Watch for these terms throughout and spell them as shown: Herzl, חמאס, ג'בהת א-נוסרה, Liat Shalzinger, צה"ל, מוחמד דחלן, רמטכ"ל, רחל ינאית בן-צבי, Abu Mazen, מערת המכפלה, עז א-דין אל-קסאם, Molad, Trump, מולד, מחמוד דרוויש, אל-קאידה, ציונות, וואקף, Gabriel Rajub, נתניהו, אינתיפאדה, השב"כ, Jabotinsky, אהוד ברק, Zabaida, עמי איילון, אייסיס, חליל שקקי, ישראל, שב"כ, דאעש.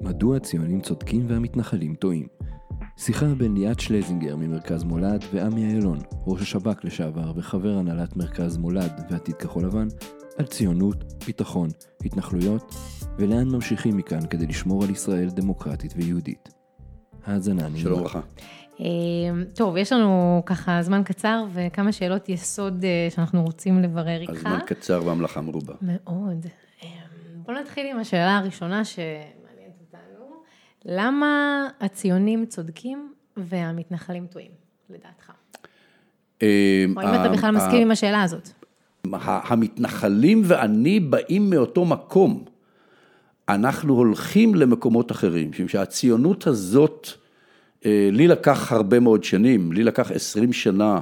מדוע הציונים צודקים והמתנחלים טועים? שיחה בין ליאת שלזינגר ממרכז מולד ועמי איילון, ראש השב"כ לשעבר וחבר הנהלת מרכז מולד ועתיד כחול לבן, על ציונות, ביטחון, התנחלויות, ולאן ממשיכים מכאן כדי לשמור על ישראל דמוקרטית ויהודית. האזנה נעימה. שלום לך. טוב, יש לנו ככה זמן קצר וכמה שאלות יסוד שאנחנו רוצים לברר איתך. הזמן קצר והמלאכה מרובה. מאוד. בוא נתחיל עם השאלה הראשונה שמעניינת אותנו. למה הציונים צודקים והמתנחלים טועים, לדעתך? או אם אתה בכלל מסכים עם השאלה הזאת? המתנחלים ואני באים מאותו מקום. אנחנו הולכים למקומות אחרים. שהציונות הזאת, לי לקח הרבה מאוד שנים, לי לקח 20 שנה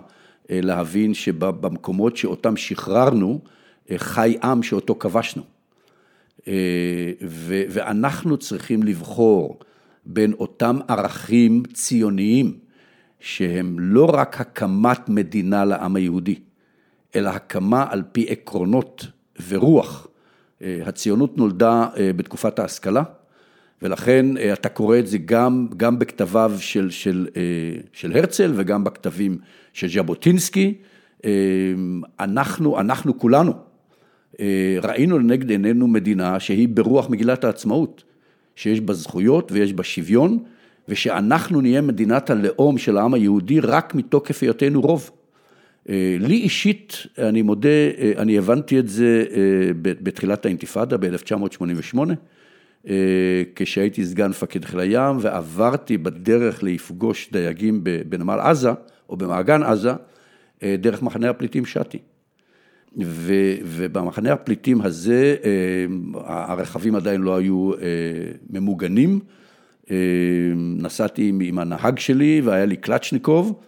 להבין שבמקומות שאותם שחררנו, חי עם שאותו כבשנו. ואנחנו צריכים לבחור בין אותם ערכים ציוניים, שהם לא רק הקמת מדינה לעם היהודי, אלא הקמה על פי עקרונות ורוח. הציונות נולדה בתקופת ההשכלה, ולכן אתה קורא את זה גם בכתביו של הרצל וגם בכתבים של ז'בוטינסקי. אנחנו כולנו ראינו לנגד עינינו מדינה שהיא ברוח מגילת העצמאות, שיש בה זכויות ויש בה שוויון, ושאנחנו נהיה מדינת הלאום של העם היהודי רק מתוקף היותנו רוב. לי אישית, אני מודה, אני הבנתי את זה בתחילת האינתיפאדה ב-1988, כשהייתי סגן מפקד חיל הים ועברתי בדרך לפגוש דייגים בנמל עזה או במעגן עזה דרך מחנה הפליטים שעתי. ובמחנה הפליטים הזה הרכבים עדיין לא היו ממוגנים. נסעתי עם הנהג שלי והיה לי קלצ'ניקוב,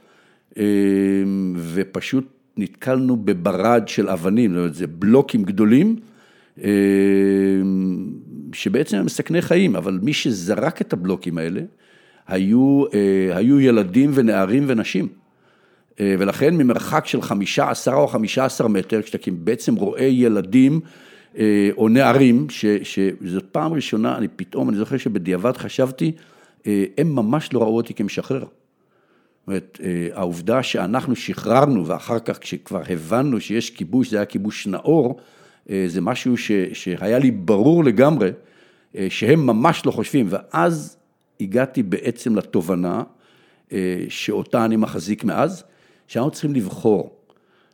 ופשוט נתקלנו בברד של אבנים, זה בלוקים גדולים שבעצם הם מסכני חיים, אבל מי שזרק את הבלוקים האלה היו ילדים ונערים ונשים, ולכן ממרחק של 15 או 15 מטר, כשאתה בעצם רואה ילדים או נערים, שזאת פעם ראשונה, אני זוכר שבדיעבד חשבתי, הם ממש לא ראו אותי כמשחרר. זאת אומרת, העובדה שאנחנו שחררנו, ואחר כך כשכבר הבנו שיש כיבוש, זה היה כיבוש נאור, זה משהו שהיה לי ברור לגמרי, שהם ממש לא חושבים, ואז הגעתי בעצם לתובנה, שאותה אני מחזיק מאז, שאנחנו צריכים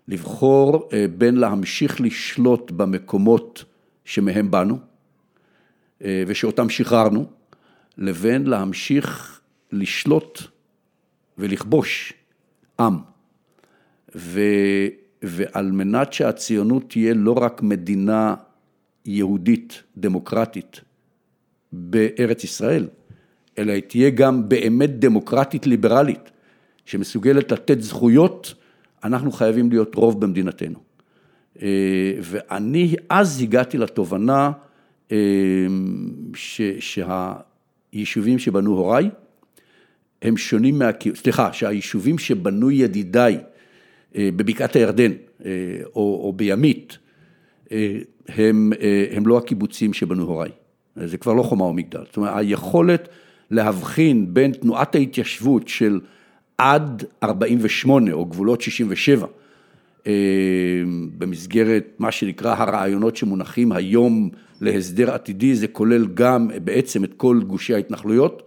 לבחור בין להמשיך לשלוט במקומות שמהם באנו, ושאותם שחררנו, לבין להמשיך לשלוט ולכבוש עם. ועל מנת שהציונות תהיה לא רק מדינה יהודית, דמוקרטית, בארץ ישראל, אלא היא תהיה גם באמת דמוקרטית ליברלית, שמסוגלת לתת זכויות, אנחנו חייבים להיות רוב במדינתנו. ואני אז הגעתי לתובנה שהיישובים שבנו הוריי, הם שונים שהיישובים שבנו ידידיי בבקעת הירדן או בימית, הם לא הקיבוצים שבנו הוריי. זה כבר לא חומה או מגדל. זאת אומרת, היכולת להבחין בין תנועת ההתיישבות של עד 48 או גבולות 67, במסגרת מה שנקרא הרעיונות שמונחים היום להסדר עתידי, זה כולל גם בעצם את כל גושי ההתנחלויות,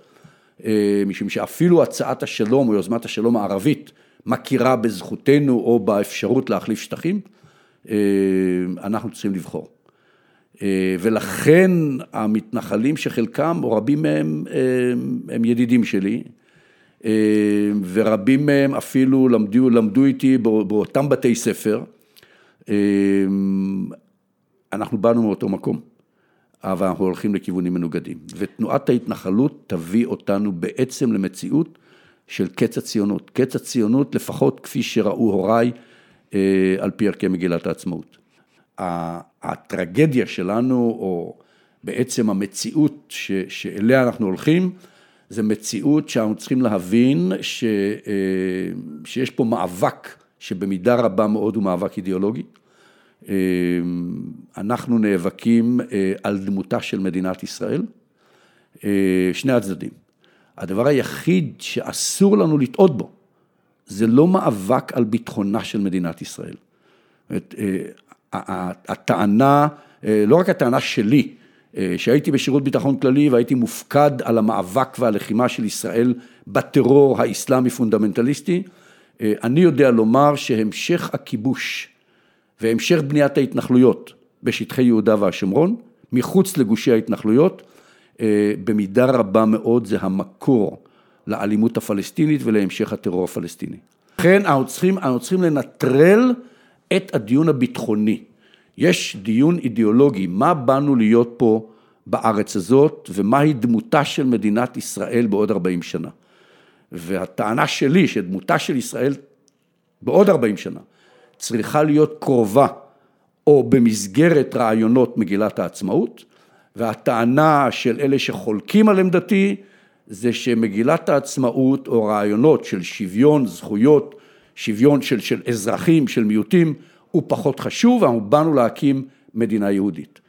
משום שאפילו הצעת השלום או יוזמת השלום הערבית מכירה בזכותנו או באפשרות להחליף שטחים, אנחנו צריכים לבחור. ולכן המתנחלים שחלקם או רבים מהם הם ידידים שלי, ורבים מהם אפילו למדו איתי באותם בתי ספר, אנחנו באנו מאותו מקום, אבל אנחנו הולכים לכיוונים מנוגדים, ותנועת ההתנחלות תביא אותנו בעצם למציאות של קץ הציונות, קץ הציונות לפחות כפי שראו הוריי על פי ערכי מגילת העצמאות. הטרגדיה שלנו, או בעצם המציאות שאליה אנחנו הולכים, זה מציאות שאנחנו צריכים להבין שיש פה מאבק, שבמידה רבה מאוד הוא מאבק אידיאולוגי. אנחנו נאבקים על דמותה של מדינת ישראל, שני הצדדים. הדבר היחיד שאסור לנו לטעות בו, זה לא מאבק על ביטחונה של מדינת ישראל. הטענה, לא רק הטענה שלי, שהייתי בשירות ביטחון כללי והייתי מופקד על המאבק והלחימה של ישראל בטרור האסלאמי פונדמנטליסטי, אני יודע לומר שהמשך הכיבוש והמשך בניית ההתנחלויות בשטחי יהודה והשומרון, מחוץ לגושי ההתנחלויות, במידה רבה מאוד זה המקור לאלימות הפלסטינית ולהמשך הטרור הפלסטיני. לכן אנחנו צריכים לנטרל את הדיון הביטחוני. יש דיון אידיאולוגי, מה באנו להיות פה בארץ הזאת, ומהי דמותה של מדינת ישראל בעוד 40 שנה. והטענה שלי שדמותה של ישראל בעוד 40 שנה צריכה להיות קרובה או במסגרת רעיונות מגילת העצמאות, והטענה של אלה שחולקים על עמדתי זה שמגילת העצמאות או רעיונות של שוויון זכויות, שוויון של אזרחים, של מיעוטים, הוא פחות חשוב, ואנחנו באנו להקים מדינה יהודית.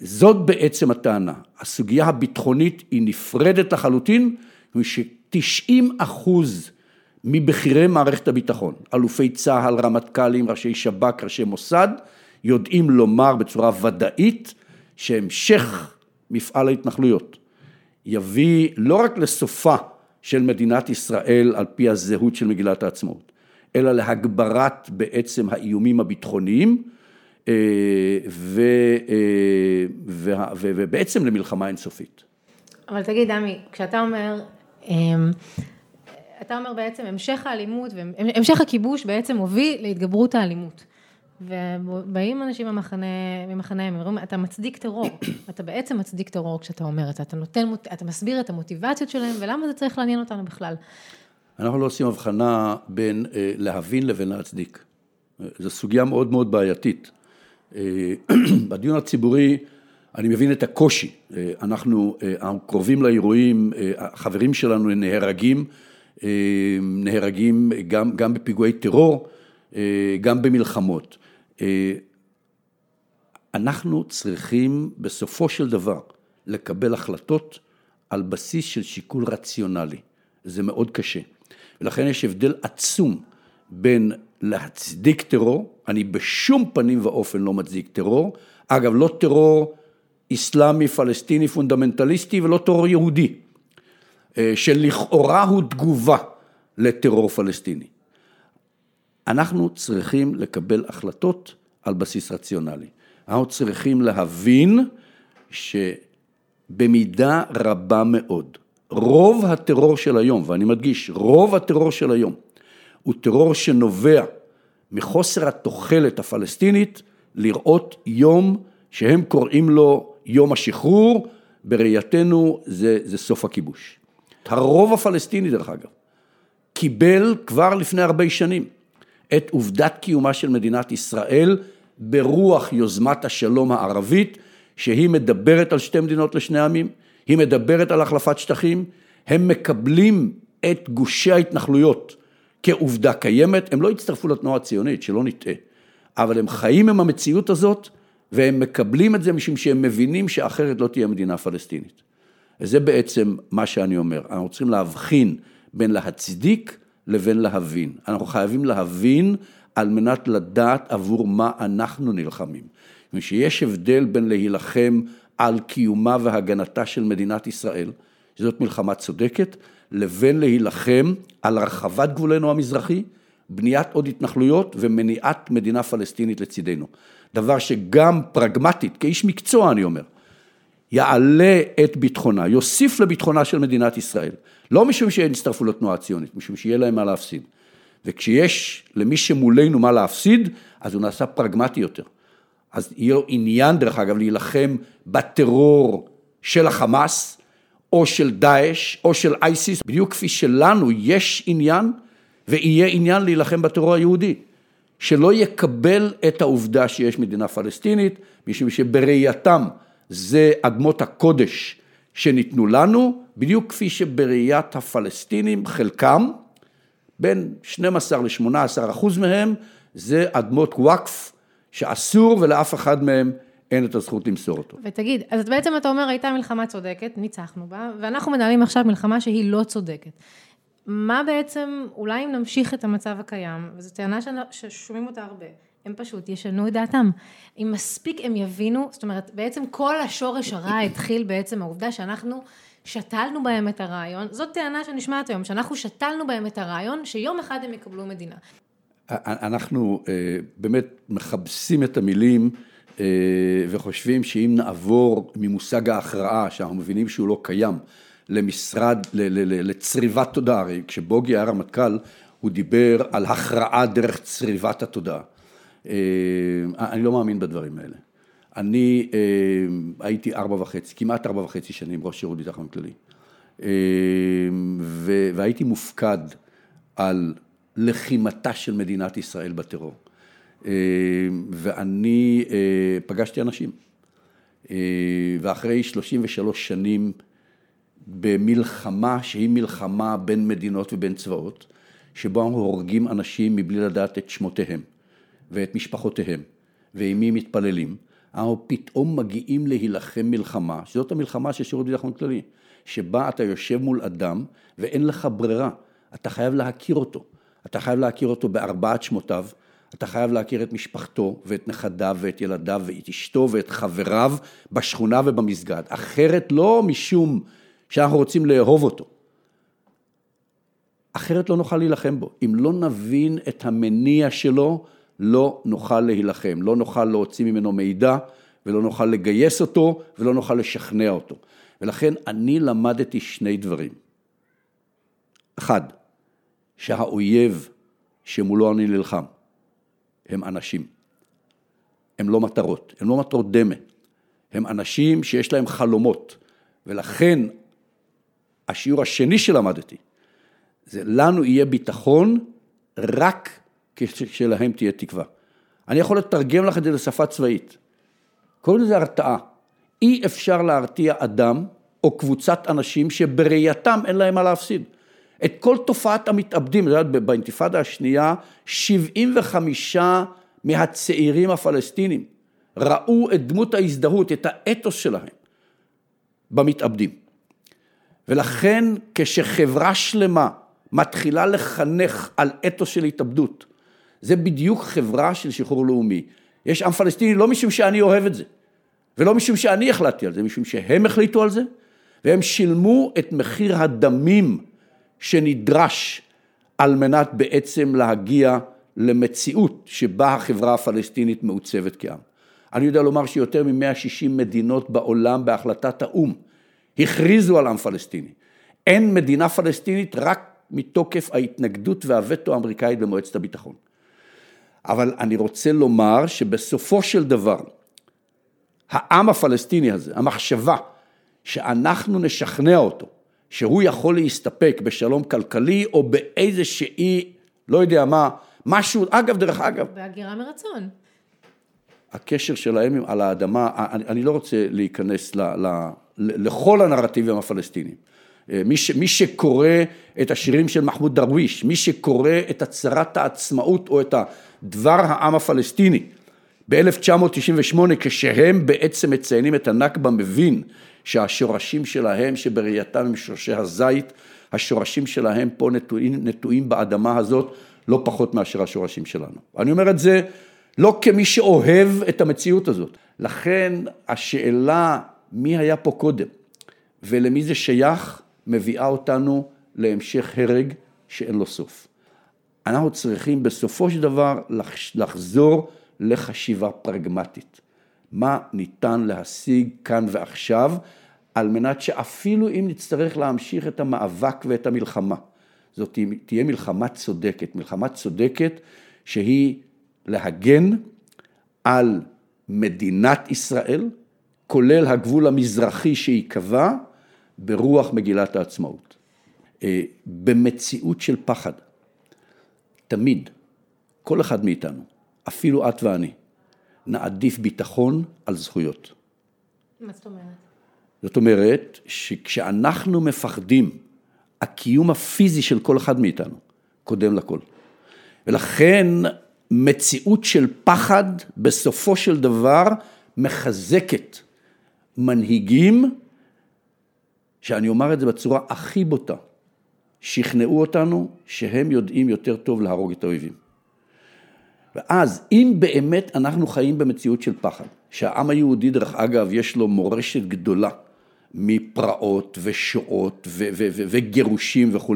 זאת בעצם הטענה. הסוגיה הביטחונית היא נפרדת לחלוטין, ש90% מבחירי מערכת הביטחון, אלופי צהל, רמטכ"לים, ראשי שב"כ, ראשי מוסד, יודעים לומר בצורה ודאית שהמשך מפעל ההתנחלויות יביא לא רק לסופה של מדינת ישראל על פי הזהות של מגילת העצמאות, אלא להגברת בעצם האיומים הביטחוניים, ובעצם למלחמה אינסופית. אבל תגיד, עמי, כשאתה אומר, אתה אומר בעצם המשך האלימות, המשך הכיבוש בעצם הוביל להתגברות האלימות. ובאים אנשים ממחנה, הם אומרים, אתה מצדיק טרור, אתה בעצם מצדיק טרור כשאתה אומר, אתה מסביר את המוטיבציות שלהם, ולמה זה צריך לעניין אותנו בכלל? אנחנו לא עושים הבחנה בין להבין לבין להצדיק. זו סוגיה מאוד מאוד בעייתית. בדיון הציבורי, אני מבין את הקושי. אנחנו קרובים לאירועים, החברים שלנו נהרגים גם בפיגועי טרור, גם במלחמות. אנחנו צריכים בסופו של דבר לקבל החלטות על בסיס של שיקול רציונלי. זה מאוד קשה. ולכן יש הבדל עצום בין להצדיק טרור, אני בשום פנים ואופן לא מצדיק טרור, אגב, לא טרור איסלאמי, פלסטיני, פונדמנטליסטי, ולא טרור יהודי, שלכאורה הוא תגובה לטרור פלסטיני. אנחנו צריכים לקבל החלטות על בסיס רציונלי. אנחנו צריכים להבין שבמידה רבה מאוד, רוב הטרור של היום, ואני מדגיש, רוב הטרור של היום, הוא טרור שנובע מחוסר התוחלת הפלסטינית, לראות יום שהם קוראים לו יום השחרור, בראייתנו זה סוף הכיבוש. הרוב הפלסטיני, דרך אגב, קיבל כבר לפני 40 שנים את עובדת קיומה של מדינת ישראל, ברוח יוזמת השלום הערבית, שהיא מדברת על שתי מדינות לשני עמים, היא מדברת על החלפת שטחים, הם מקבלים את גושי ההתנחלויות כעובדה קיימת, הם לא הצטרפו לתנועה הציונית, שלא נטעה, אבל הם חיים עם המציאות הזאת, והם מקבלים את זה משום שהם מבינים שאחרת לא תהיה מדינה פלסטינית. וזה בעצם מה שאני אומר, אנחנו צריכים להבחין בין להצדיק לבין להבין. אנחנו חייבים להבין על מנת לדעת עבור מה אנחנו נלחמים. ושיש הבדל בין להילחם על קיומה והגנתה של מדינת ישראל, שזאת מלחמה צודקת, לבין להילחם על הרחבת גבולנו המזרחי, בניית עוד התנחלויות ומניעת מדינה פלסטינית לצדנו. דבר שגם פרגמטית, כאיש מקצוע אני אומר, יעלה את ביטחונה, יוסיף לביטחונה של מדינת ישראל. לא משום שהם יצטרפו לתנועה הציונית, משום שיהיה להם מה להפסיד. וכשיש למי שמולנו מה להפסיד, אז הוא נעשה פרגמטי יותר. אז יהיה לו עניין, דרך אגב, להילחם בטרור של החמאס, או של דאעש, או של אייסיס. בדיוק כפי שלנו יש עניין, ויהיה עניין להילחם בטרור היהודי, שלא יקבל את העובדה שיש מדינה פלסטינית, משום שבראייתם זה אדמות הקודש שניתנו לנו, בדיוק כפי שבראיית הפלסטינים, חלקם, בין 12 ל-18% מהם, זה אדמות וואקף, שאסור ולאף אחד מהם אין את הזכות למסור אותו. ותגיד, אז בעצם אתה אומר, הייתה מלחמה צודקת, ניצחנו בה, ואנחנו מנהלים עכשיו מלחמה שהיא לא צודקת. מה בעצם, אולי אם נמשיך את המצב הקיים, וזו טענה ששומעים אותה הרבה, הם פשוט ישנו את דעתם. אם מספיק הם יבינו, זאת אומרת, בעצם כל השורש הרע התחיל בעצם העובדה שאנחנו שתלנו בהם את הרעיון, זאת טענה שנשמעת היום, שאנחנו שתלנו בהם את הרעיון, שיום אחד הם יקבלו מדינה. אנחנו באמת מחבשים את המילים, וחושבים שאם נעבור ממושג ההכרעה, שאנחנו מבינים שהוא לא קיים, למשרד, לצריבת תודעה, הרי כשבוגי היה רמטכ"ל, הוא דיבר על הכרעה דרך צריבת התודעה. אני לא מאמין בדברים האלה. אני הייתי 4.5, כמעט 4.5 שנים ראש שירות ביטחון כללי, והייתי מופקד על לחימתה של מדינת ישראל בטרור. ואני פגשתי אנשים, ואחרי 33 שנים במלחמה שהיא מלחמה בין מדינות ובין צבאות, שבו הורגים אנשים מבלי לדעת את שמותיהם ואת משפחותיהם ועם מי מתפללים, אנחנו פתאום מגיעים להילחם מלחמה, שזאת המלחמה של שירות ביטחון כללי, שבה אתה יושב מול אדם ואין לך ברירה, אתה חייב להכיר אותו, אתה חייב להכיר אותו בארבעת שמותיו, אתה חייב להכיר את משפחתו ואת נכדיו ואת ילדיו ואת אשתו ואת חבריו בשכונה ובמסגד. אחרת לא משום שאנחנו רוצים לאהוב אותו. אחרת לא נוכל להילחם בו. אם לא נבין את המניע שלו, לא נוכל להילחם. לא נוכל להוציא ממנו מידע ולא נוכל לגייס אותו ולא נוכל לשכנע אותו. ולכן אני למדתי שני דברים. אחד, שהאויב שמולו אני נלחם. הם אנשים, הם לא מטרות, הם לא מטרות דמה, הם אנשים שיש להם חלומות, ולכן השיעור השני שלמדתי, זה לנו יהיה ביטחון רק כשלהם תהיה תקווה. אני יכול לתרגם לך את זה לשפה צבאית, קוראים לזה הרתעה, אי אפשר להרתיע אדם או קבוצת אנשים שבראייתם אין להם מה להפסיד. את כל תופעת המתאבדים, באינתיפאדה השנייה, 75 מהצעירים הפלסטינים ראו את דמות ההזדהות, את האתוס שלהם, במתאבדים. ולכן כשחברה שלמה מתחילה לחנך על אתוס של התאבדות, זה בדיוק חברה של שחרור לאומי. יש עם פלסטיני לא משום שאני אוהב את זה, ולא משום שאני החלטתי על זה, משום שהם החליטו על זה, והם שילמו את מחיר הדמים שנדרש על מנת בעצם להגיע למציאות שבה החברה הפלסטינית מעוצבת כעם. אני יודע לומר שיותר מ-160 מדינות בעולם בהחלטת האום הכריזו על עם פלסטיני. אין מדינה פלסטינית רק מתוקף ההתנגדות והווטו האמריקאית במועצת הביטחון. אבל אני רוצה לומר שבסופו של דבר, העם הפלסטיני הזה, המחשבה שאנחנו נשכנע אותו, שהוא יכול להסתפק בשלום כלכלי, או באיזושהי, לא יודע מה, משהו, אגב, דרך אגב. בהגירה מרצון. הקשר שלהם על האדמה, אני לא רוצה להיכנס לכל הנרטיבים הפלסטינים. מי שקורא את השירים של מחמוד דרוויש, מי שקורא את הצהרת העצמאות, או את הדבר העם הפלסטיני, ב-1998, כשהם בעצם מציינים את הנכבה, מבין שהשורשים שלהם, שבראייתם הם שורשי הזית, השורשים שלהם פה נטועים באדמה הזאת, לא פחות מאשר השורשים שלנו. אני אומר את זה לא כמי שאוהב את המציאות הזאת. לכן השאלה מי היה פה קודם, ולמי זה שייך, מביאה אותנו להמשך הרג שאין לו סוף. אנחנו צריכים בסופו של דבר לחזור לחשיבה פרגמטית. מה ניתן להשיג כאן ועכשיו, על מנת שאפילו אם נצטרך להמשיך את המאבק ואת המלחמה, זאת תהיה מלחמה צודקת, מלחמה צודקת שהיא להגן על מדינת ישראל, כולל הגבול המזרחי שיקבע ברוח מגילת העצמאות. במציאות של פחד, תמיד, כל אחד מאיתנו, אפילו את ואני, נעדיף ביטחון על זכויות. מה זאת אומרת? זאת אומרת שכשאנחנו מפחדים, הקיום הפיזי של כל אחד מאיתנו קודם לכל. ולכן מציאות של פחד בסופו של דבר מחזקת מנהיגים, שאני אומר את זה בצורה הכי בוטה, שכנעו אותנו שהם יודעים יותר טוב להרוג את האויבים. ואז אם באמת אנחנו חיים במציאות של פחד, שהעם היהודי דרך אגב יש לו מורשת גדולה, מפרעות ושואות וגירושים וכו',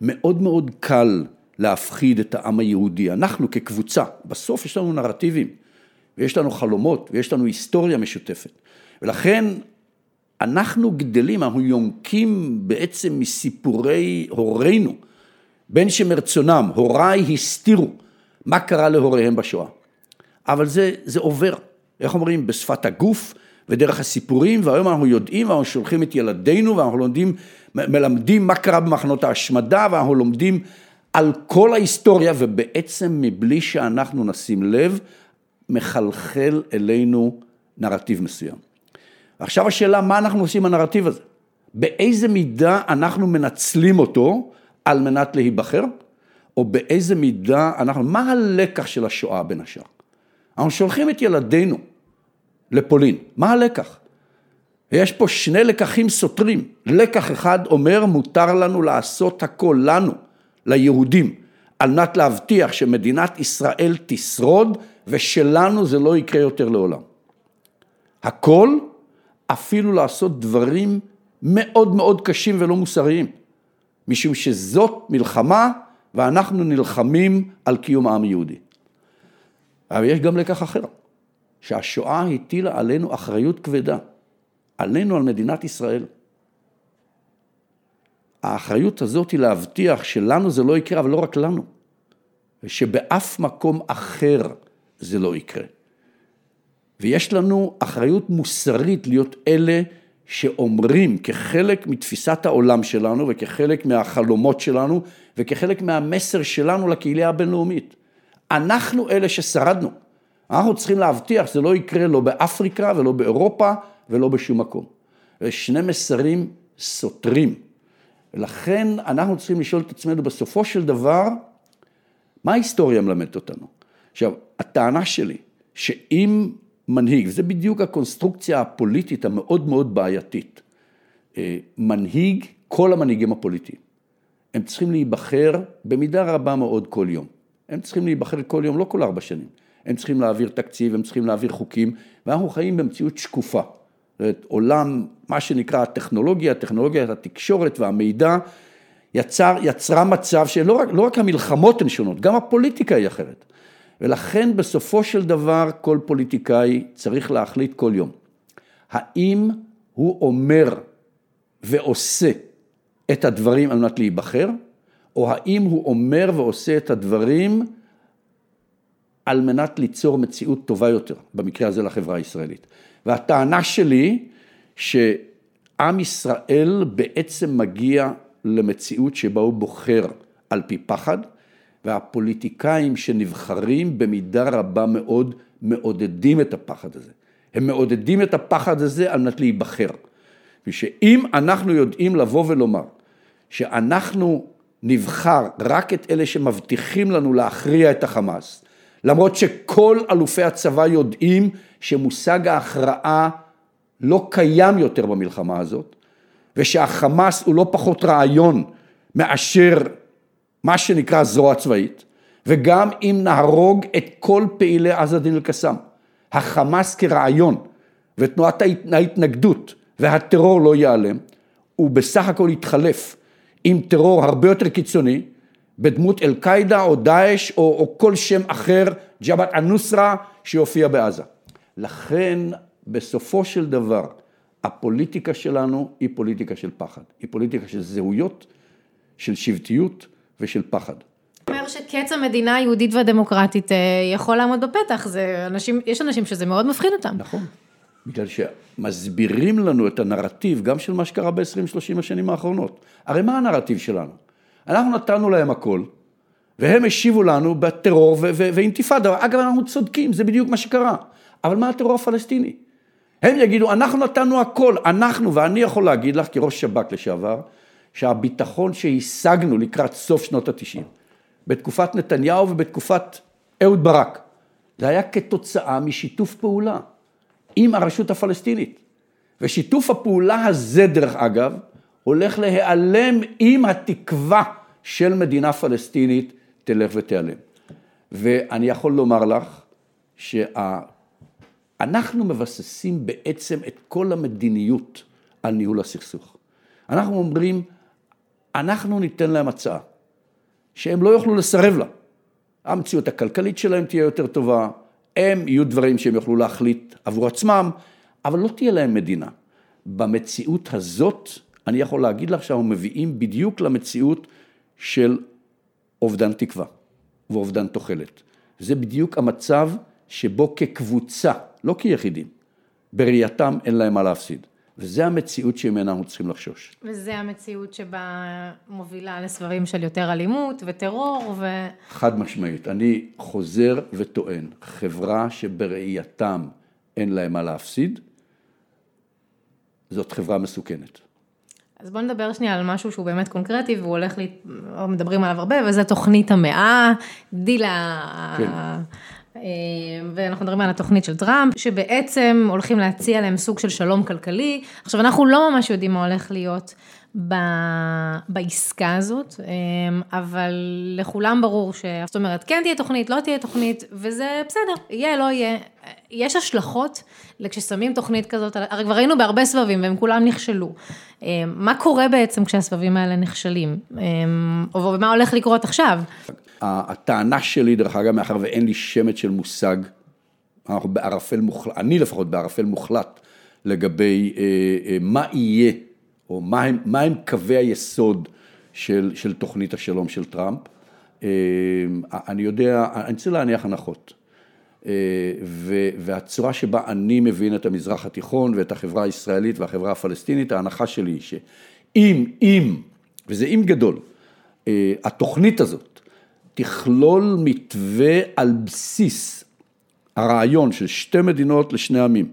מאוד מאוד קל להפחיד את העם היהודי. אנחנו כקבוצה, בסוף יש לנו נרטיבים, ויש לנו חלומות, ויש לנו היסטוריה משותפת. ולכן אנחנו גדלים, אנחנו יונקים בעצם מסיפורי הורינו, בין שמרצונם, הוריי הסתירו מה קרה להוריהם בשואה. אבל זה עובר, איך אומרים, בשפת הגוף, ודרך הסיפורים, והיום אנחנו יודעים, ואנחנו שולחים את ילדינו, ואנחנו מלמדים מה קרה במחנות ההשמדה, ואנחנו לומדים על כל ההיסטוריה, ובעצם מבלי שאנחנו נשים לב, מחלחל אלינו נרטיב מסוים. עכשיו השאלה, מה אנחנו עושים בנרטיב הזה? באיזה מידה אנחנו מנצלים אותו, על מנת להיבחר? או באיזה מידה אנחנו, מה הלקח של השואה בין השאר? אנחנו שולחים את ילדינו, לפולין. מה הלקח? יש פה שני לקחים סותרים. לקח אחד אומר, מותר לנו לעשות הכל לנו, ליהודים, על מנת להבטיח שמדינת ישראל תשרוד, ושלנו זה לא יקרה יותר לעולם. הכל, אפילו לעשות דברים מאוד מאוד קשים ולא מוסריים, משום שזאת מלחמה, ואנחנו נלחמים על קיום העם היהודי. אבל יש גם לקח אחר. שהשואה הטילה עלינו אחריות כבדה, עלינו על מדינת ישראל. האחריות הזאת היא להבטיח שלנו זה לא יקרה, אבל לא רק לנו, ושבאף מקום אחר זה לא יקרה. ויש לנו אחריות מוסרית להיות אלה שאומרים כחלק מתפיסת העולם שלנו, וכחלק מהחלומות שלנו, וכחלק מהמסר שלנו לקהילה הבינלאומית. אנחנו אלה ששרדנו. אנחנו צריכים להבטיח, זה לא יקרה לא באפריקה ולא באירופה ולא בשום מקום. שני מסרים סותרים. ולכן אנחנו צריכים לשאול את עצמנו בסופו של דבר, מה ההיסטוריה מלמדת אותנו? עכשיו, הטענה שלי, שאם מנהיג, וזה בדיוק הקונסטרוקציה הפוליטית המאוד מאוד בעייתית, מנהיג, כל המנהיגים הפוליטיים, הם צריכים להיבחר במידה רבה מאוד כל יום. הם צריכים להיבחר כל יום, לא כל 4 שנים. הם צריכים להעביר תקציב, הם צריכים להעביר חוקים, ואנחנו חיים במציאות שקופה. זאת עולם, מה שנקרא הטכנולוגיה, טכנולוגיית התקשורת והמידע, יצרה מצב שלא רק המלחמות הן שונות, גם הפוליטיקה היא אחרת. ולכן בסופו של דבר כל פוליטיקאי צריך להחליט כל יום. האם הוא אומר ועושה את הדברים על מנת להיבחר, או האם הוא אומר ועושה את הדברים על מנת ליצור מציאות טובה יותר, במקרה הזה לחברה הישראלית. והטענה שלי, שעם ישראל בעצם מגיע למציאות שבה הוא בוחר על פי פחד, והפוליטיקאים שנבחרים במידה רבה מאוד מעודדים את הפחד הזה. הם מעודדים את הפחד הזה על מנת להיבחר. ושאם אנחנו יודעים לבוא ולומר, שאנחנו נבחר רק את אלה שמבטיחים לנו להכריע את החמאס, למרות שכל אלופי הצבא יודעים שמושג ההכרעה לא קיים יותר במלחמה הזאת, ושהחמאס הוא לא פחות רעיון מאשר מה שנקרא זרוע צבאית, וגם אם נהרוג את כל פעילי עז א-דין אל-קסאם, החמאס כרעיון ותנועת ההתנגדות והטרור לא ייעלם, הוא בסך הכל יתחלף עם טרור הרבה יותר קיצוני, בדמות אל-קאידה או דאעש או כל שם אחר, ג'בהת א-נוסרה שיופיע בעזה. לכן בסופו של דבר הפוליטיקה שלנו היא פוליטיקה של פחד, היא פוליטיקה של זהויות, של שבטיות ושל פחד. אומר שקץ המדינה היהודית והדמוקרטית יכול לעמוד בפתח, יש אנשים שזה מאוד מפחיד אותם. נכון, בגלל שמסבירים לנו את הנרטיב גם של מה שקרה ב-20-30 השנים האחרונות. הרי מה הנרטיב שלנו? אנחנו נתנו להם הכל, והם השיבו לנו בטרור ואינתיפאדה. אגב, אנחנו צודקים, זה בדיוק מה שקרה. אבל מה הטרור הפלסטיני? הם יגידו, אנחנו נתנו הכל, ואני יכול להגיד לך, כראש שב"כ לשעבר, שהביטחון שהישגנו לקראת סוף שנות ה-90, בתקופת נתניהו ובתקופת אהוד ברק, זה היה כתוצאה משיתוף פעולה. עם הרשות הפלסטינית. ושיתוף הפעולה הזה, דרך אגב, הולך להיעלם עם התקווה של מדינה פלסטינית, תלך ותיעלם. ואני יכול לומר לך, שאנחנו מבססים בעצם את כל המדיניות על ניהול הסכסוך. אנחנו אומרים, אנחנו ניתן להם הצעה, שהם לא יוכלו לסרב לה. המציאות הכלכלית שלהם תהיה יותר טובה, הם יהיו דברים שהם יוכלו להחליט עבור עצמם, אבל לא תהיה להם מדינה. במציאות הזאת, אני יכול להגיד לך שאנחנו מביאים בדיוק למציאות של אובדן תקווה ואובדן תוחלת. זה בדיוק המצב שבו כקבוצה, לא כיחידים, בראייתם אין להם מה להפסיד. וזה המציאות שאנחנו צריכים לחשוש. וזה המציאות שבה מובילה לסברים של יותר אלימות וטרור ו... חד משמעית. אני חוזר וטוען, חברה שבראייתם אין להם מה להפסיד, זאת חברה מסוכנת. אז בוא נדבר שנייה על משהו שהוא באמת קונקרטי, והוא הולך לי, מדברים עליו הרבה, וזה תוכנית המאה, דילה... כן. ואנחנו מדברים על התוכנית של טראמפ, שבעצם הולכים להציע להם סוג של שלום כלכלי. עכשיו, אנחנו לא ממש יודעים מה הולך להיות בעסקה הזאת, אבל לכולם ברור ש... זאת אומרת, כן תהיה תוכנית, לא תהיה תוכנית, וזה בסדר, יהיה, לא יהיה. יש השלכות כששמים תוכנית כזאת, הרי כבר ראינו בהרבה סבבים, והם כולם נכשלו. מה קורה בעצם כשהסבבים האלה נכשלים? או מה הולך לקרות עכשיו? הטענה שלי, דרך אגב, מאחר ואין לי שמץ של מושג, אני לפחות בערפל מוחלט, לגבי מה יהיה, או מה הם קווי היסוד של תוכנית השלום של טראמפ. אני יודע, אני צריך להניח הנחות. והצורה שבה אני מבין את המזרח התיכון ואת החברה הישראלית והחברה הפלסטינית, ההנחה שלי היא שאם, וזה אם גדול, התוכנית הזאת תכלול מתווה על בסיס הרעיון של שתי מדינות לשני עמים,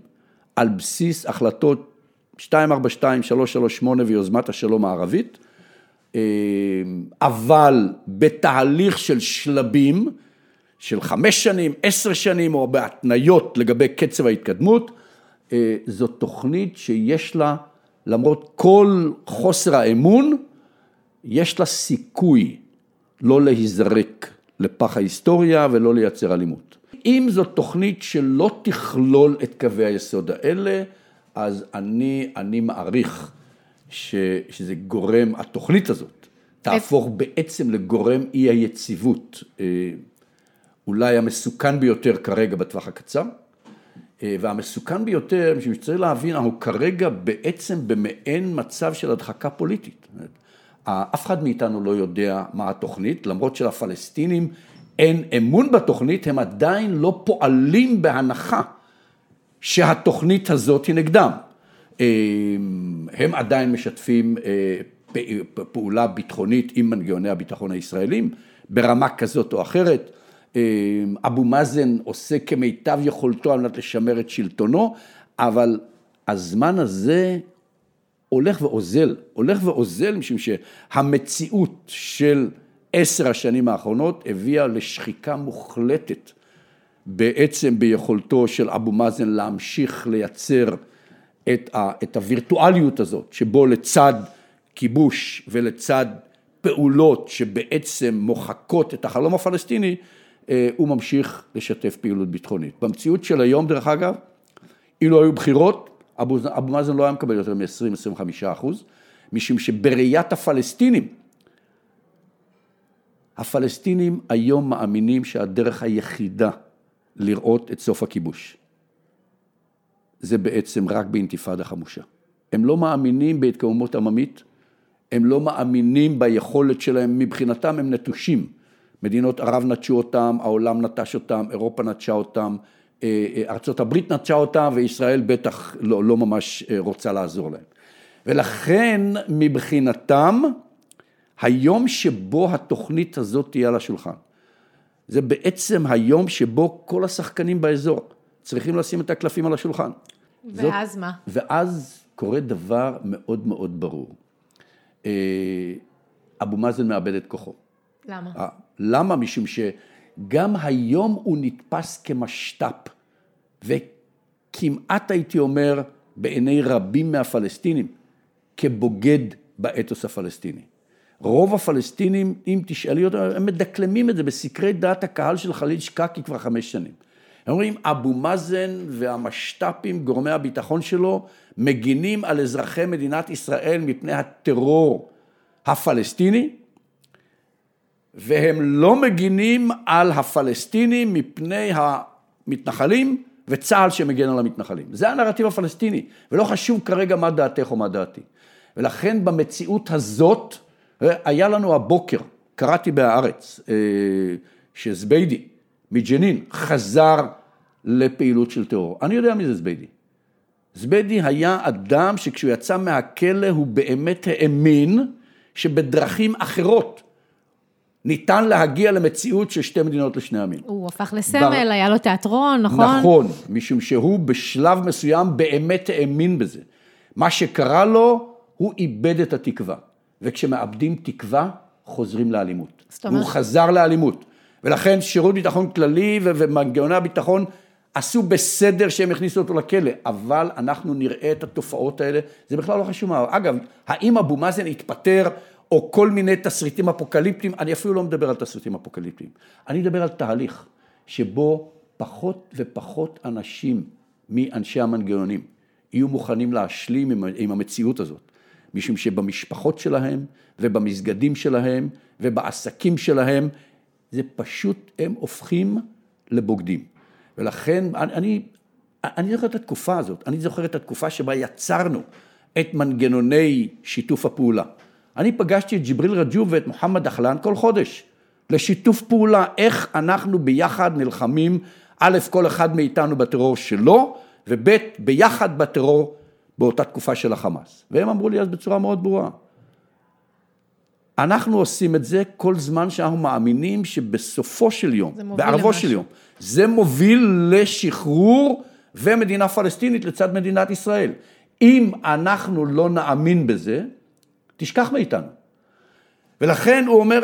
על בסיס החלטות 242, 338 ויוזמת השלום הערבית, אבל בתהליך של שלבים, של 5 שנים, 10 שנים, או בהתניות לגבי קצב ההתקדמות, זו תוכנית שיש לה, למרות כל חוסר האמון, יש לה סיכוי לא להיזרק לפח ההיסטוריה ולא לייצר אלימות. אם זו תוכנית שלא תכלול את קווי היסוד האלה, אז אני מעריך שזה גורם, התוכנית הזאת תהפוך בעצם לגורם אי היציבות, אולי המסוכן ביותר כרגע בטווח הקצר, והמסוכן ביותר, משום שצריך להבין, אנחנו כרגע בעצם במעין מצב של הדחקה פוליטית. אף אחד מאיתנו לא יודע מה התוכנית, למרות שלפלסטינים אין אמון בתוכנית, הם עדיין לא פועלים בהנחה שהתוכנית הזאת היא נגדם. הם עדיין משתפים פעולה ביטחונית עם מנגנוני הביטחון הישראלים, ברמה כזאת או אחרת. אבו מאזן עושה כמיטב יכולתו על מנת לשמר את שלטונו, אבל הזמן הזה הולך ואוזל, משום שהמציאות של 10 השנים האחרונות הביאה לשחיקה מוחלטת בעצם ביכולתו של אבו מאזן להמשיך לייצר את הווירטואליות הזאת, שבו לצד כיבוש ולצד פעולות שבעצם מוחקות את החלום הפלסטיני, הוא ממשיך לשתף פעילות ביטחונית. במציאות של היום, דרך אגב, אילו היו בחירות, אבו מאזן לא היה מקבל יותר מ-20-25%, משום שבראיית הפלסטינים היום מאמינים שהדרך היחידה לראות את סוף הכיבוש, זה בעצם רק באינתיפאדה חמושה. הם לא מאמינים בהתקוממות עממית, הם לא מאמינים ביכולת שלהם, מבחינתם הם נטושים. מדינות ערב נטשו אותם, העולם נטש אותם, אירופה נטשה אותם, ארצות הברית נטשה אותם, וישראל בטח לא ממש רוצה לעזור להם. ולכן מבחינתם, היום שבו התוכנית הזאת תהיה על השולחן, זה בעצם היום שבו כל השחקנים באזור צריכים לשים את הקלפים על השולחן. ואז מה? ואז קורה דבר מאוד מאוד ברור. אבו מאזן מאבד את כוחו. למה? למה? משום שגם היום הוא נתפס כמשת"פ כמעט הייתי אומר בעיני רבים מהפלסטינים, כבוגד באתוס הפלסטיני. רוב הפלסטינים, אם תשאלי אותם, הם מדקלמים את זה בסקרי דעת הקהל של חליל שקקי כבר 5 שנים. הם אומרים, אבו מאזן והמשטפים, גורמי הביטחון שלו, מגינים על אזרחי מדינת ישראל מפני הטרור הפלסטיני, והם לא מגינים על הפלסטינים מפני המתנחלים, וצהל שמגן על המתנחלים. זה הנרטיב הפלסטיני, ולא חשוב כרגע מה דעתך או מה דעתי. ולכן במציאות הזאת, היה לנו הבוקר, קראתי בהארץ, שזביידי מג'נין חזר לפעילות של טרור. אני יודע מי זה זביידי. זביידי היה אדם שכשהוא יצא מהכלא הוא באמת האמין שבדרכים אחרות ניתן להגיע למציאות של 2 מדינות לשני עמים. הוא הפך לסמל, היה לו תיאטרון, נכון? נכון, משום שהוא בשלב מסוים באמת האמין בזה. מה שקרה לו, הוא איבד את התקווה. וכשמאבדים תקווה, חוזרים לאלימות. הוא חזר לאלימות. ולכן שירות ביטחון כללי ומנגנוני הביטחון עשו בסדר שהם הכניסו אותו לכלא, אבל אנחנו נראה את התופעות האלה, זה בכלל לא חשוב מה. אגב, האם אבו מאזן התפטר, או כל מיני תסריטים אפוקליפטיים, אני אפילו לא מדבר על תסריטים אפוקליפטיים, אני מדבר על תהליך שבו פחות ופחות אנשים מאנשי המנגנונים יהיו מוכנים להשלים עם המציאות הזאת, משום שבמשפחות שלהם ובמסגדים שלהם ובעסקים שלהם, זה פשוט, הם הופכים לבוגדים. ולכן, אני זוכר את התקופה הזאת, אני זוכר את התקופה שבה יצרנו את מנגנוני שיתוף הפעולה. אני פגשתי את ג'בריל רג'וב ואת מוחמד דחלן כל חודש, לשיתוף פעולה, איך אנחנו ביחד נלחמים, א', כל אחד מאיתנו בטרור שלו, וב', ביחד בטרור באותה תקופה של החמאס. והם אמרו לי אז בצורה מאוד ברורה, אנחנו עושים את זה כל זמן שאנחנו מאמינים שבסופו של יום, בערבו של יום, זה מוביל לשחרור ומדינה פלסטינית לצד מדינת ישראל. אם אנחנו לא נאמין בזה, תשכח מאיתנו. ולכן הוא אומר,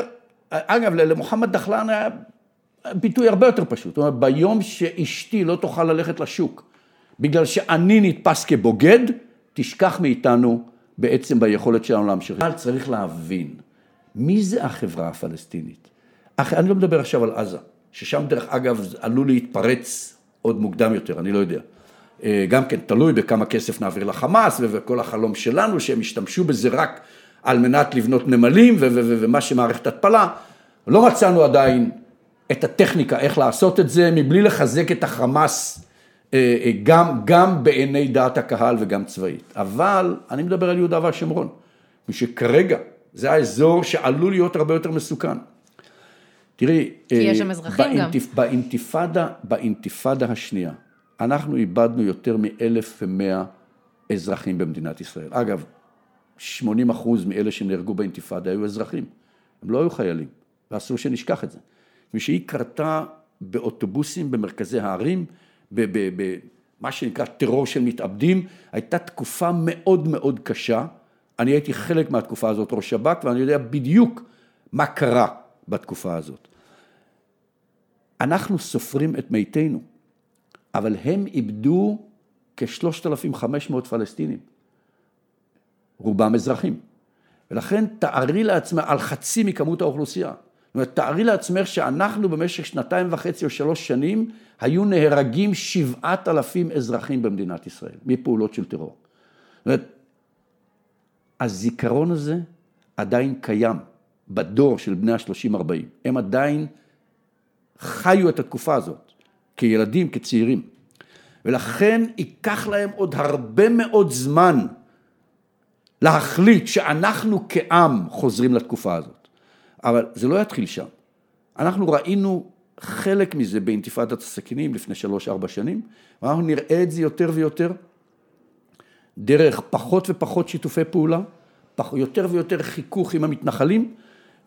אגב, למוחמד דחלן היה ביטוי הרבה יותר פשוט. הוא אומר, ביום שאשתי לא תוכל ללכת לשוק, בגלל שאני נתפס כבוגד, תשכח מאיתנו בעצם ביכולת שלנו להמשיך. אבל צריך להבין, מי זה החברה הפלסטינית? אני לא מדבר עכשיו על עזה, ששם דרך אגב עלול להתפרץ עוד מוקדם יותר, אני לא יודע. גם כן תלוי בכמה כסף נעביר לחמאס, וכל החלום שלנו שהם השתמשו בזה רק על מנת לבנות נמלים, ומה שמערכת התפלה. לא מצאנו עדיין את הטכניקה, איך לעשות את זה, מבלי לחזק את החמאס, גם בעיני דעת הקהל וגם צבאית. אבל אני מדבר על יהודה והשומרון, משכרגע זה האזור שעלול להיות הרבה יותר מסוכן. תראי, כי יש שם אזרחים גם. באינתיפאדה השנייה, אנחנו איבדנו יותר מ-1,100 אזרחים במדינת ישראל. אגב, 80% מאלה שנהרגו באינתיפאדה היו אזרחים. הם לא היו חיילים, ואסור שנשכח את זה. משהיא קרתה באוטובוסים במרכזי הערים, במה שנקרא טרור של מתאבדים, הייתה תקופה מאוד מאוד קשה. אני הייתי חלק מהתקופה הזאת, ראש שב"כ, ואני יודע בדיוק מה קרה בתקופה הזאת. אנחנו סופרים את מיתנו, אבל הם איבדו כ-3,500 פלסטינים, רובם אזרחים. ולכן תארי לעצמך, על חצי מכמות האוכלוסייה, תארי לעצמך שאנחנו במשך 2.5 או 3 שנים, היו נהרגים 7,000 אזרחים במדינת ישראל, מפעולות של טרור. זאת אומרת, הזיכרון הזה עדיין קיים בדור של בני ה-30-40. הם עדיין חיו את התקופה הזאת, כילדים, כצעירים. ולכן ייקח להם עוד הרבה מאוד זמן להחליט שאנחנו כעם חוזרים לתקופה הזאת. אבל זה לא יתחיל שם. אנחנו ראינו חלק מזה באינתיפאדת הסכינים לפני 3-4 שנים, ואנחנו נראה את זה יותר ויותר, דרך פחות ופחות שיתופי פעולה, יותר ויותר חיכוך עם המתנחלים,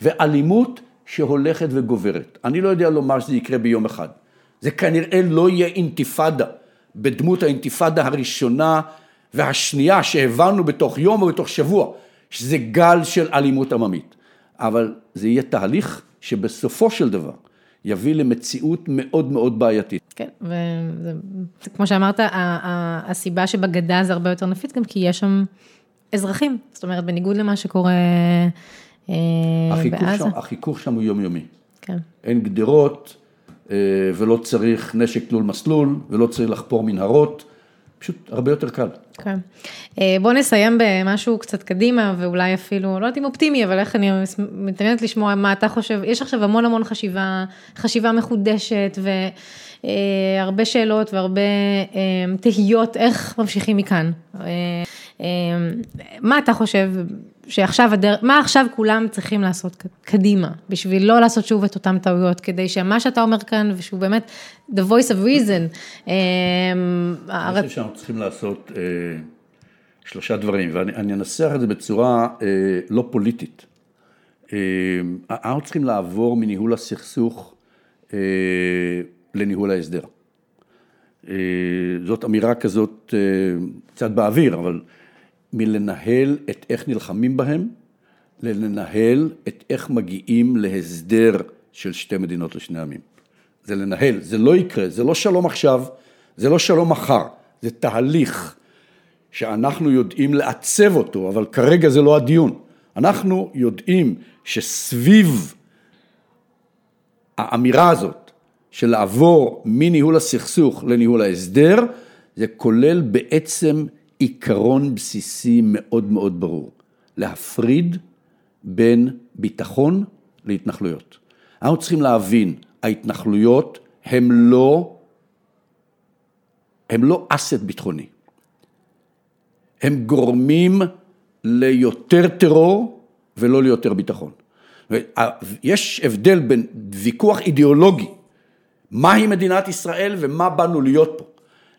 ואלימות שהולכת וגוברת. אני לא יודע לומר שזה יקרה ביום אחד. זה כנראה לא יהיה אינתיפאדה, בדמות האינתיפאדה הראשונה והשנייה, שהבנו בתוך יום או בתוך שבוע, שזה גל של אלימות עממית. אבל זה יהיה תהליך שבסופו של דבר, יביא למציאות מאוד מאוד בעייתית. כן, וכמו שאמרת, הסיבה שבגדה זה הרבה יותר נפיץ, גם כי יש שם אזרחים, זאת אומרת, בניגוד למה שקורה בעזה. החיכוך שם הוא יומיומי. כן. אין גדרות, ולא צריך נשק תלול מסלול, ולא צריך לחפור מנהרות, פשוט הרבה יותר קל. כן. בוא נסיים במשהו קצת קדימה, ואולי אפילו, לא יודעת אם אופטימי, אבל איך אני מתעניינת לשמוע מה אתה חושב, יש עכשיו המון המון חשיבה מחודשת, והרבה שאלות, והרבה תהיות, איך ממשיכים מכאן. מה אתה חושב, שעכשיו מה עכשיו כולם צריכים לעשות קדימה, בשביל לא לעשות שוב את אותם טעויות, כדי שמה שאתה אומר כאן, ושהוא באמת, the voice of reason. אני חושב שאנחנו צריכים לעשות שלושה דברים, ואני אנסח את זה בצורה לא פוליטית. אנחנו צריכים לעבור מניהול הסכסוך לניהול ההסדר. זאת אמירה כזאת קצת באוויר, אבל מלנהל את איך נלחמים בהם, לנהל את איך מגיעים להסדר של שתי מדינות לשני עמים. זה לנהל, זה לא יקרה, זה לא שלום עכשיו, זה לא שלום מחר, זה תהליך שאנחנו יודעים לעצב אותו, אבל כרגע זה לא הדיון. אנחנו יודעים שסביב האמירה הזאת, של לעבור מניהול הסכסוך לניהול ההסדר, זה כולל בעצם עיקרון בסיסי מאוד מאוד ברור, להפריד בין ביטחון להתנחלויות. אנחנו צריכים להבין, ההתנחלויות הם לא אסט ביטחוני. הם גורמים ליותר טרור ולא ליותר ביטחון. יש הבדל בין ויכוח אידיאולוגי, מהי מדינת ישראל ומה באנו להיות פה.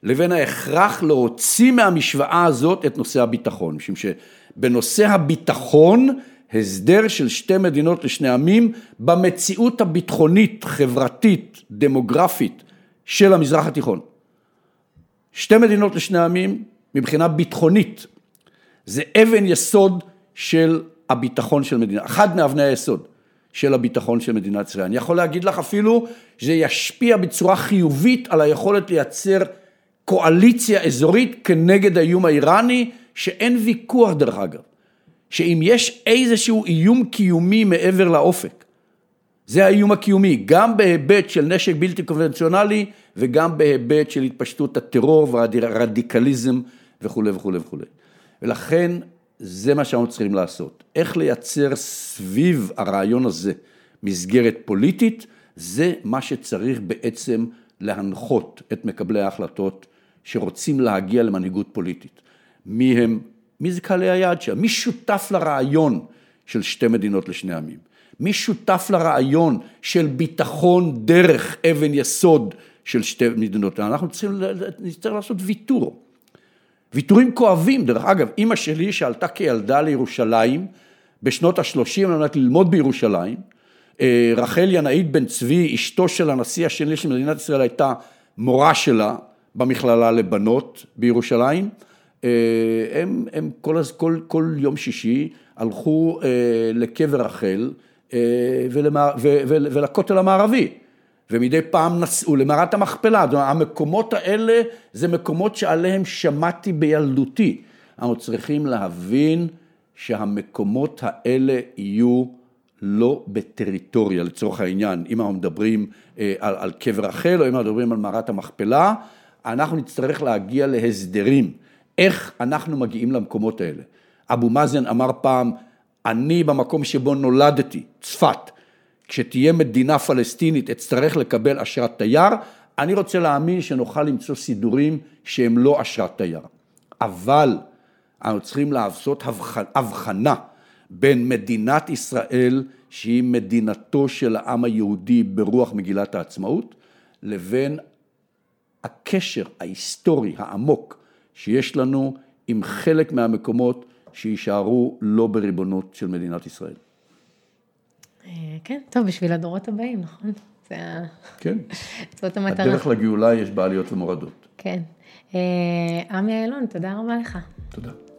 לבין ההכרח להוציא מהמשוואה הזאת את נושא הביטחון, משום שבנושא הביטחון, הסדר של שתי מדינות לשני עמים, במציאות הביטחונית, חברתית, דמוגרפית של המזרח התיכון. שתי מדינות לשני עמים, מבחינה ביטחונית, זה אבן יסוד של הביטחון של מדינה, אחד מאבני היסוד של הביטחון של מדינת ישראל. אני יכול להגיד לך אפילו, שזה ישפיע בצורה חיובית על היכולת לייצר קואליציה אזורית כנגד האיום האיראני, שאין ויכוח דרך אגב, שאם יש איזשהו איום קיומי מעבר לאופק, זה האיום הקיומי, גם בהיבט של נשק בלתי קונבנציונלי, וגם בהיבט של התפשטות הטרור והרדיקליזם וכו' וכו' וכו'. ולכן זה מה שאנחנו צריכים לעשות. איך לייצר סביב הרעיון הזה מסגרת פוליטית, זה מה שצריך בעצם להנחות את מקבלי ההחלטות שרוצים להגיע למנהיגות פוליטית. מי זה קהלי היעד שם? מי שותף לרעיון של שתי מדינות לשני עמים? מי שותף לרעיון של ביטחון דרך אבן יסוד של שתי מדינות? אנחנו צריכים לעשות ויתור. ויתורים כואבים. דרך אגב, אמא שלי שעלתה כילדה לירושלים בשנות ה-30, על מנת ללמוד בירושלים, רחל ינאית בן-צבי, אשתו של הנשיא השני של מדינת ישראל, הייתה מורה שלה במכללה לבנות בירושלים. הם כל יום שישי הלכו לקבר רחל ולכותל המערבי, ומדי פעם נסעו למערת המכפלה. המקומות האלה זה מקומות שעליהם שמעתי בילדותי. אנחנו צריכים להבין שהמקומות האלה יהיו לא בטריטוריה, לצורך העניין, אם אנחנו מדברים על קבר רחל, או אם אנחנו מדברים על מערת המכפלה, אנחנו נצטרך להגיע להסדרים, איך אנחנו מגיעים למקומות האלה. אבו מאזן אמר פעם, אני במקום שבו נולדתי, צפת, כשתהיה מדינה פלסטינית, אצטרך לקבל אשרת תייר, אני רוצה להאמין שנוכל למצוא סידורים שהם לא אשרת תייר. אבל אנחנו צריכים לעשות הבחנה, בין מדינת ישראל, שהיא מדינתו של העם היהודי ברוח מגילת העצמאות, לבין הקשר ההיסטורי העמוק שיש לנו עם חלק מהמקומות שישארו לא בריבונות של מדינת ישראל. כן, טוב, בשביל הדורות הבאים, נכון? כן, הדרך לגאולה יש בעליות ומורדות. כן, עמי איילון, תודה רבה לך. תודה.